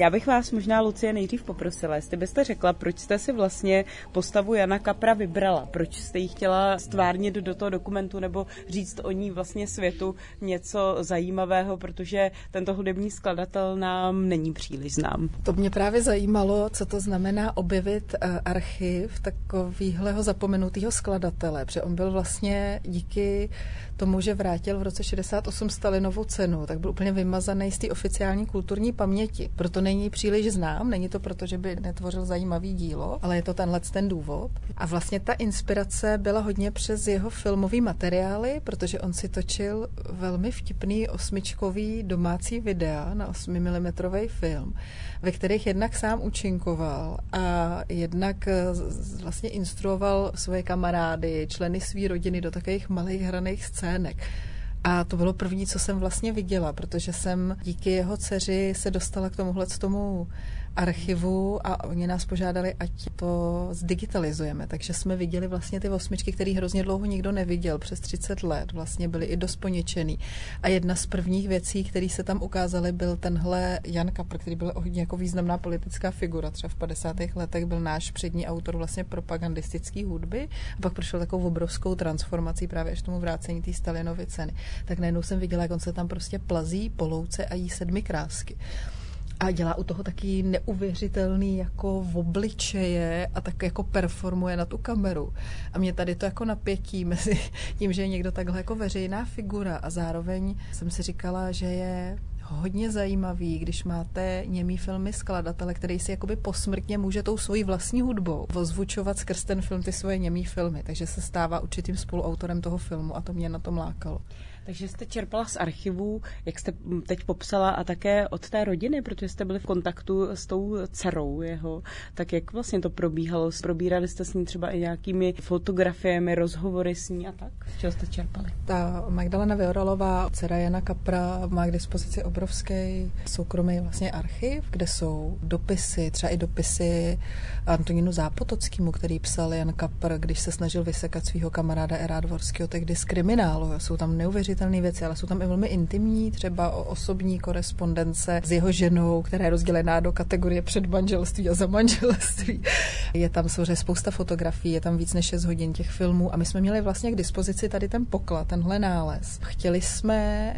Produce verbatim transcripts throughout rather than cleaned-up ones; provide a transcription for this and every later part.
Já bych vás možná, Lucie, nejdřív poprosila, jestli byste řekla, proč jste si vlastně postavu Jana Kapra vybrala, proč jste ji chtěla stvárnit do toho dokumentu nebo říct o ní vlastně světu něco zajímavého, protože tento hudební skladatel nám není příliš znám. To mě právě zajímalo, co to znamená objevit archiv takovýhleho zapomenutého skladatele, protože on byl vlastně díky tomu, že vrátil v roce šedesát osm Stalinovu cenu, tak byl úplně vymazaný z té oficiální kulturní paměti. Proto není příliš znám, není to proto, že by netvořil zajímavý dílo, ale je to tenhle ten důvod. A vlastně ta inspirace byla hodně přes jeho filmový materiály, protože on si točil velmi vtipný osmičkový domácí videa na osmimilimetrový film, ve kterých jednak sám účinkoval a jednak vlastně instruoval svoje kamarády, členy své rodiny do takových malých hraných scének. A to bylo první, co jsem vlastně viděla, protože jsem díky jeho dceři se dostala k tomuhle tomu archivu a oni nás požádali, ať to zdigitalizujeme. Takže jsme viděli vlastně ty osmičky, které hrozně dlouho nikdo neviděl, přes třicet let. Vlastně byly i dost poničený. A jedna z prvních věcí, které se tam ukázaly, byl tenhle Jan Kapr, který byl hodně jako významná politická figura. Třeba v padesátých letech byl náš přední autor vlastně propagandistické hudby a pak prošel takovou obrovskou transformací právě až tomu vrácení té Stalinovy ceny. Tak najednou jsem viděla, jak on se tam prostě plazí po louce a jí sedmi krásky. A dělá u toho taky neuvěřitelný jako obličeje a tak jako performuje na tu kameru. A mě tady to jako napětí mezi tím, že je někdo takhle jako veřejná figura a zároveň jsem si říkala, že je hodně zajímavý, když máte němý filmy skladatele, který si jakoby posmrtně může tou svojí vlastní hudbou ozvučovat skrz ten film ty svoje němý filmy. Takže se stává určitým spoluautorem toho filmu a to mě na to lákalo. Takže jste čerpala z archivů, jak jste teď popsala, a také od té rodiny, protože jste byli v kontaktu s tou dcerou jeho. Tak jak vlastně to probíhalo? Probírali jste s ní třeba i nějakými fotografiemi, rozhovory s ní a tak? Z čeho jste čerpali? Ta Magdalena Voralová, dcera Jana Kapra, má k dispozici obrovský soukromý vlastně archiv, kde jsou dopisy, třeba i dopisy Antonínu Zápotockému, který psal Jan Kapr, když se snažil vysekat svého kamaráda Eráda Vorského tehdy z kriminálu. Jsou tam neuvěřitelné věci, ale jsou tam i velmi intimní, třeba o osobní korespondence s jeho ženou, která je rozdělená do kategorie předmanželství a zamanželství. Je tam samozřejmě spousta fotografií, je tam víc než šest hodin těch filmů a my jsme měli vlastně k dispozici tady ten poklad, tenhle nález. Chtěli jsme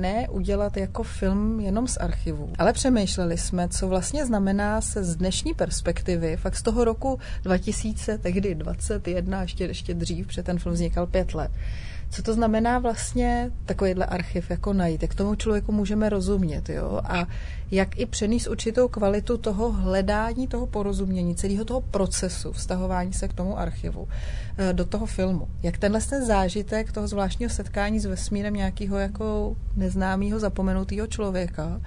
neudělat jako film jenom z archivu, ale přemýšleli jsme, co vlastně znamená se z dnešní perspektivy, fakt z toho roku dva tisíce, tehdy dvacet jedna, ještě, ještě dřív, protože ten film vznikal pět let. Co to znamená vlastně takovýhle archiv jako najít, jak tomu člověku můžeme rozumět, jo? A jak i přenést určitou kvalitu toho hledání, toho porozumění, celého toho procesu vztahování se k tomu archivu do toho filmu. Jak tenhle ten zážitek toho zvláštního setkání s vesmírem nějakého jako neznámého zapomenutého člověka,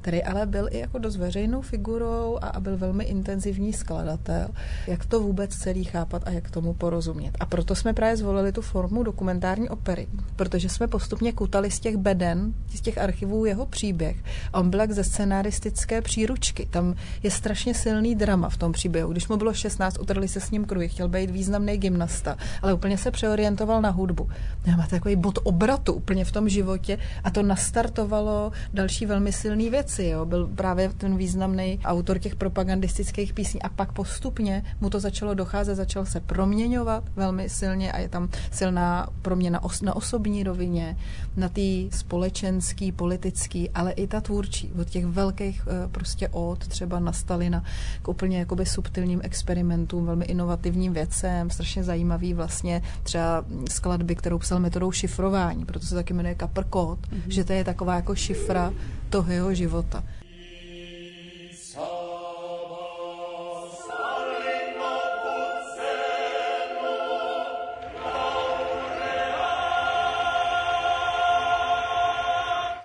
který ale byl i jako dost veřejnou figurou a byl velmi intenzivní skladatel, jak to vůbec celý chápat a jak tomu porozumět. A proto jsme právě zvolili tu formu dokumentární opery, protože jsme postupně kutali z těch beden, z těch archivů jeho příběh. On byl jak ze scenaristické příručky. Tam je strašně silný drama v tom příběhu. Když mu bylo šestnáct, utrli se s ním kruhy, chtěl být významný gymnasta, ale úplně se přeorientoval na hudbu. Má takový bod obratu úplně v tom životě a to nastartovalo další velmi silný věc. Jo, byl právě ten významný autor těch propagandistických písní a pak postupně mu to začalo docházet, začal se proměňovat velmi silně a je tam silná proměna os- na osobní rovině, na té společenský, politický, ale i ta tvůrčí, od těch velkých prostě od třeba na Stalina k úplně jakoby subtilním experimentům, velmi inovativním věcem, strašně zajímavý vlastně třeba skladby, kterou psal metodou šifrování, proto se taky jmenuje Kapr kód, mm-hmm. že to je taková jako šifra toho jeho života.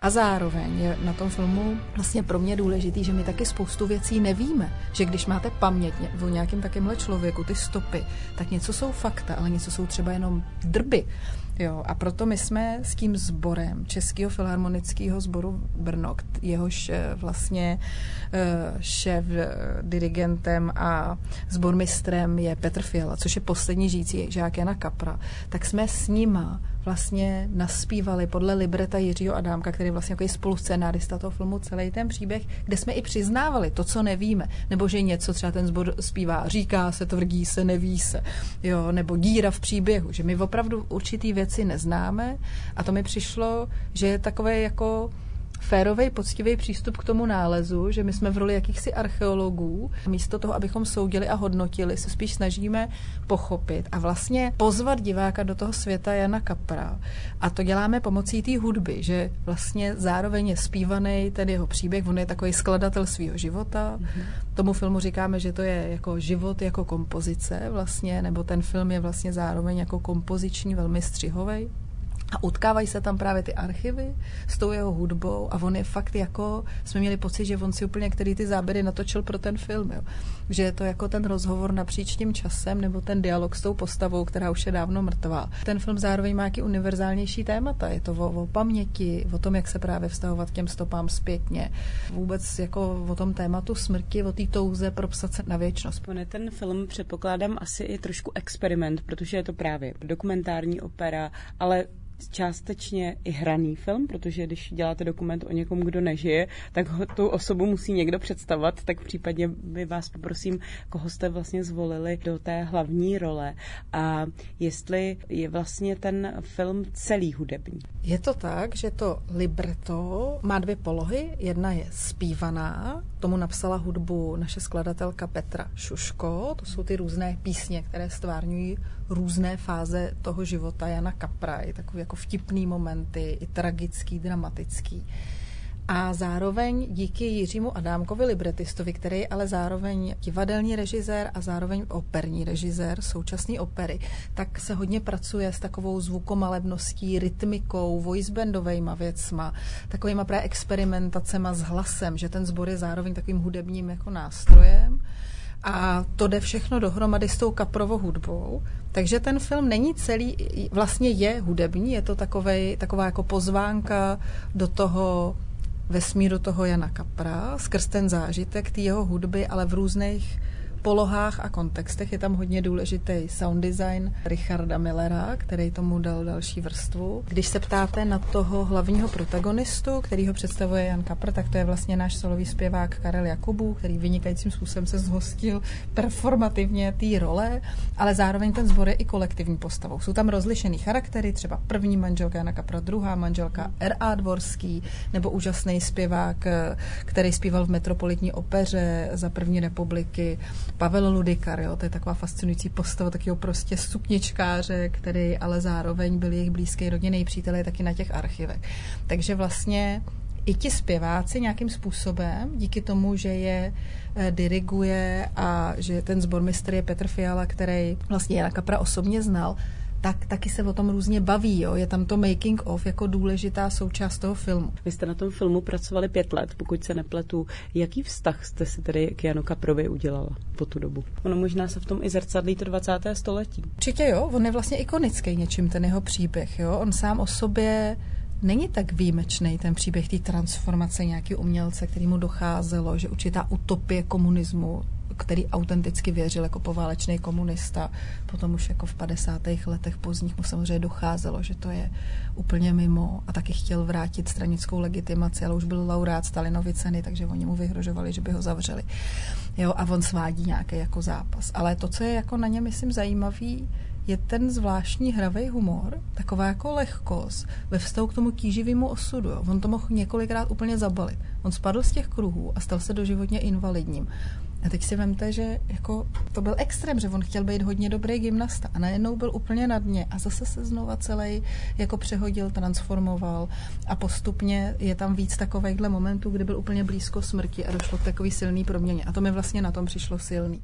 A zároveň je na tom filmu vlastně pro mě důležitý, že my taky spoustu věcí nevíme, že když máte paměť o nějakém takovémhle člověku, ty stopy, tak něco jsou fakta, ale něco jsou třeba jenom drby. Jo, a proto my jsme s tím sborem Českého filharmonického sboru Brno, jehož vlastně šéf dirigentem a sbormistrem je Petr Fiala, což je poslední žijící žák Jana Kapra, tak jsme s nima vlastně naspívali podle libreta Jiřího Adámka, který je vlastně jako spoluscenárista toho filmu, celý ten příběh, kde jsme i přiznávali to, co nevíme, nebo že něco třeba ten sbor zpívá, říká se, tvrdí se, neví se, jo, nebo díra v příběhu, že my opravdu určitý věci neznáme a to mi přišlo, že je takové jako férovej, poctivý přístup k tomu nálezu, že my jsme v roli jakýchsi archeologů. Místo toho, abychom soudili a hodnotili, se spíš snažíme pochopit a vlastně pozvat diváka do toho světa Jana Kapra. A to děláme pomocí té hudby, že vlastně zároveň je zpívaný ten jeho příběh, on je takový skladatel svého života. Mm-hmm. Tomu filmu říkáme, že to je jako život jako kompozice vlastně, nebo ten film je vlastně zároveň jako kompoziční, velmi střihovej. A utkávají se tam právě ty archivy s tou jeho hudbou a on je fakt jako, jsme měli pocit, že on si úplně některé ty záběry natočil pro ten film, jo. Že je to jako ten rozhovor napříč tím časem nebo ten dialog s tou postavou, která už je dávno mrtvá. Ten film zároveň má nějaký univerzálnější témata, je to o, o paměti, o tom, jak se právě vztahovat k těm stopám zpětně, vůbec jako o tom tématu smrti, o té touze propsat se na věčnost. Pone, ten film předpokládám asi i trošku experiment, protože je to právě dokumentární opera, ale částečně i hraný film, protože když děláte dokument o někom, kdo nežije, tak ho, tu osobu musí někdo představovat, tak případně by vás poprosím, koho jste vlastně zvolili do té hlavní role a jestli je vlastně ten film celý hudební. Je to tak, že to libretto má dvě polohy, jedna je zpívaná, tomu napsala hudbu naše skladatelka Petra Šuško, to jsou ty různé písně, které stvárňují různé fáze toho života Jana Kapra, je takový jako vtipný momenty, i tragický, dramatický. A zároveň díky Jiřímu Adámkovi libretistovi, který je ale zároveň divadelní režisér a zároveň operní režisér současné opery, tak se hodně pracuje s takovou zvukomalebností, rytmikou, voicebandovejma věcma, takovýma právě experimentacema s hlasem, že ten sbor je zároveň takovým hudebním jako nástrojem. A to jde všechno dohromady s tou Kaprovou hudbou. Takže ten film není celý, vlastně je hudební, je to takovej, taková jako pozvánka do toho vesmíru toho Jana Kapra, skrz ten zážitek té jeho hudby, ale v různých polohách a kontextech. Je tam hodně důležitý sound design Richarda Millera, který tomu dal další vrstvu. Když se ptáte na toho hlavního protagonistu, který ho představuje Jan Kapr, tak to je vlastně náš solový zpěvák Karel Jakubů, který vynikajícím způsobem se zhostil performativně té role, ale zároveň ten sbor je i kolektivní postavou. Jsou tam rozlišený charaktery, třeba první manželka Jana Kapra, druhá manželka Erád Vorský, nebo úžasný zpěvák, který zpíval v Metropolitní opeře za první republiky, Pavel Ludikar, jo, to je taková fascinující postava takového prostě sukničkáře, který ale zároveň byl jejich blízký rodinný přítel, taky na těch archivech. Takže vlastně i ti zpěváci nějakým způsobem, díky tomu, že je e, diriguje a že ten sbormistr je Petr Fiala, který vlastně Jana Kapra osobně znal, tak taky se o tom různě baví, jo. Je tam to making of jako důležitá součást toho filmu. Vy jste na tom filmu pracovali pět let, pokud se nepletu. Jaký vztah jste si tedy k Janu Kaprovi udělala po tu dobu? Ono možná se v tom i zrcadlí to dvacáté století. Určitě jo, on je vlastně ikonický něčím, ten jeho příběh, jo. On sám o sobě není tak výjimečný ten příběh té transformace nějaký umělce, který mu docházelo, že určitá utopie komunismu, který autenticky věřil jako poválečný komunista. Potom už jako v padesátých letech pozdních mu samozřejmě docházelo, že to je úplně mimo a taky chtěl vrátit stranickou legitimaci, ale už byl laureát Stalinovy ceny, takže oni mu vyhrožovali, že by ho zavřeli. Jo, a on svádí nějaký jako zápas. Ale to, co je jako na něm, myslím, zajímavý, je ten zvláštní hravej humor, taková jako lehkost ve vztahu k tomu tíživému osudu. Jo. On to mohl několikrát úplně zabalit. On spadl z těch kruhů a stal se doživotně invalidním. A teď si vemte, že jako to byl extrém, že on chtěl být hodně dobrý gymnasta a najednou byl úplně na dně a zase se znova celý jako přehodil, transformoval a postupně je tam víc takovejhle momentů, kdy byl úplně blízko smrti a došlo k takový silný proměně. A to mi vlastně na tom přišlo silný.